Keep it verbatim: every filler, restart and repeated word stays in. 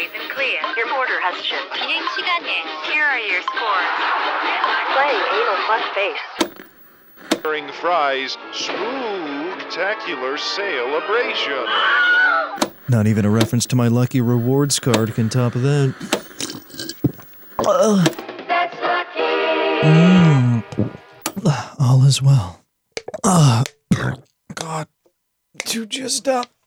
Deliveries and clear. Your order has shipped. Here are your scores. Playing anal plus face. During fries, spooktacular celebration. Not even a reference to my lucky rewards card can top of that. Uh. That's lucky. Mm. All is well. Uh. God. To just stop.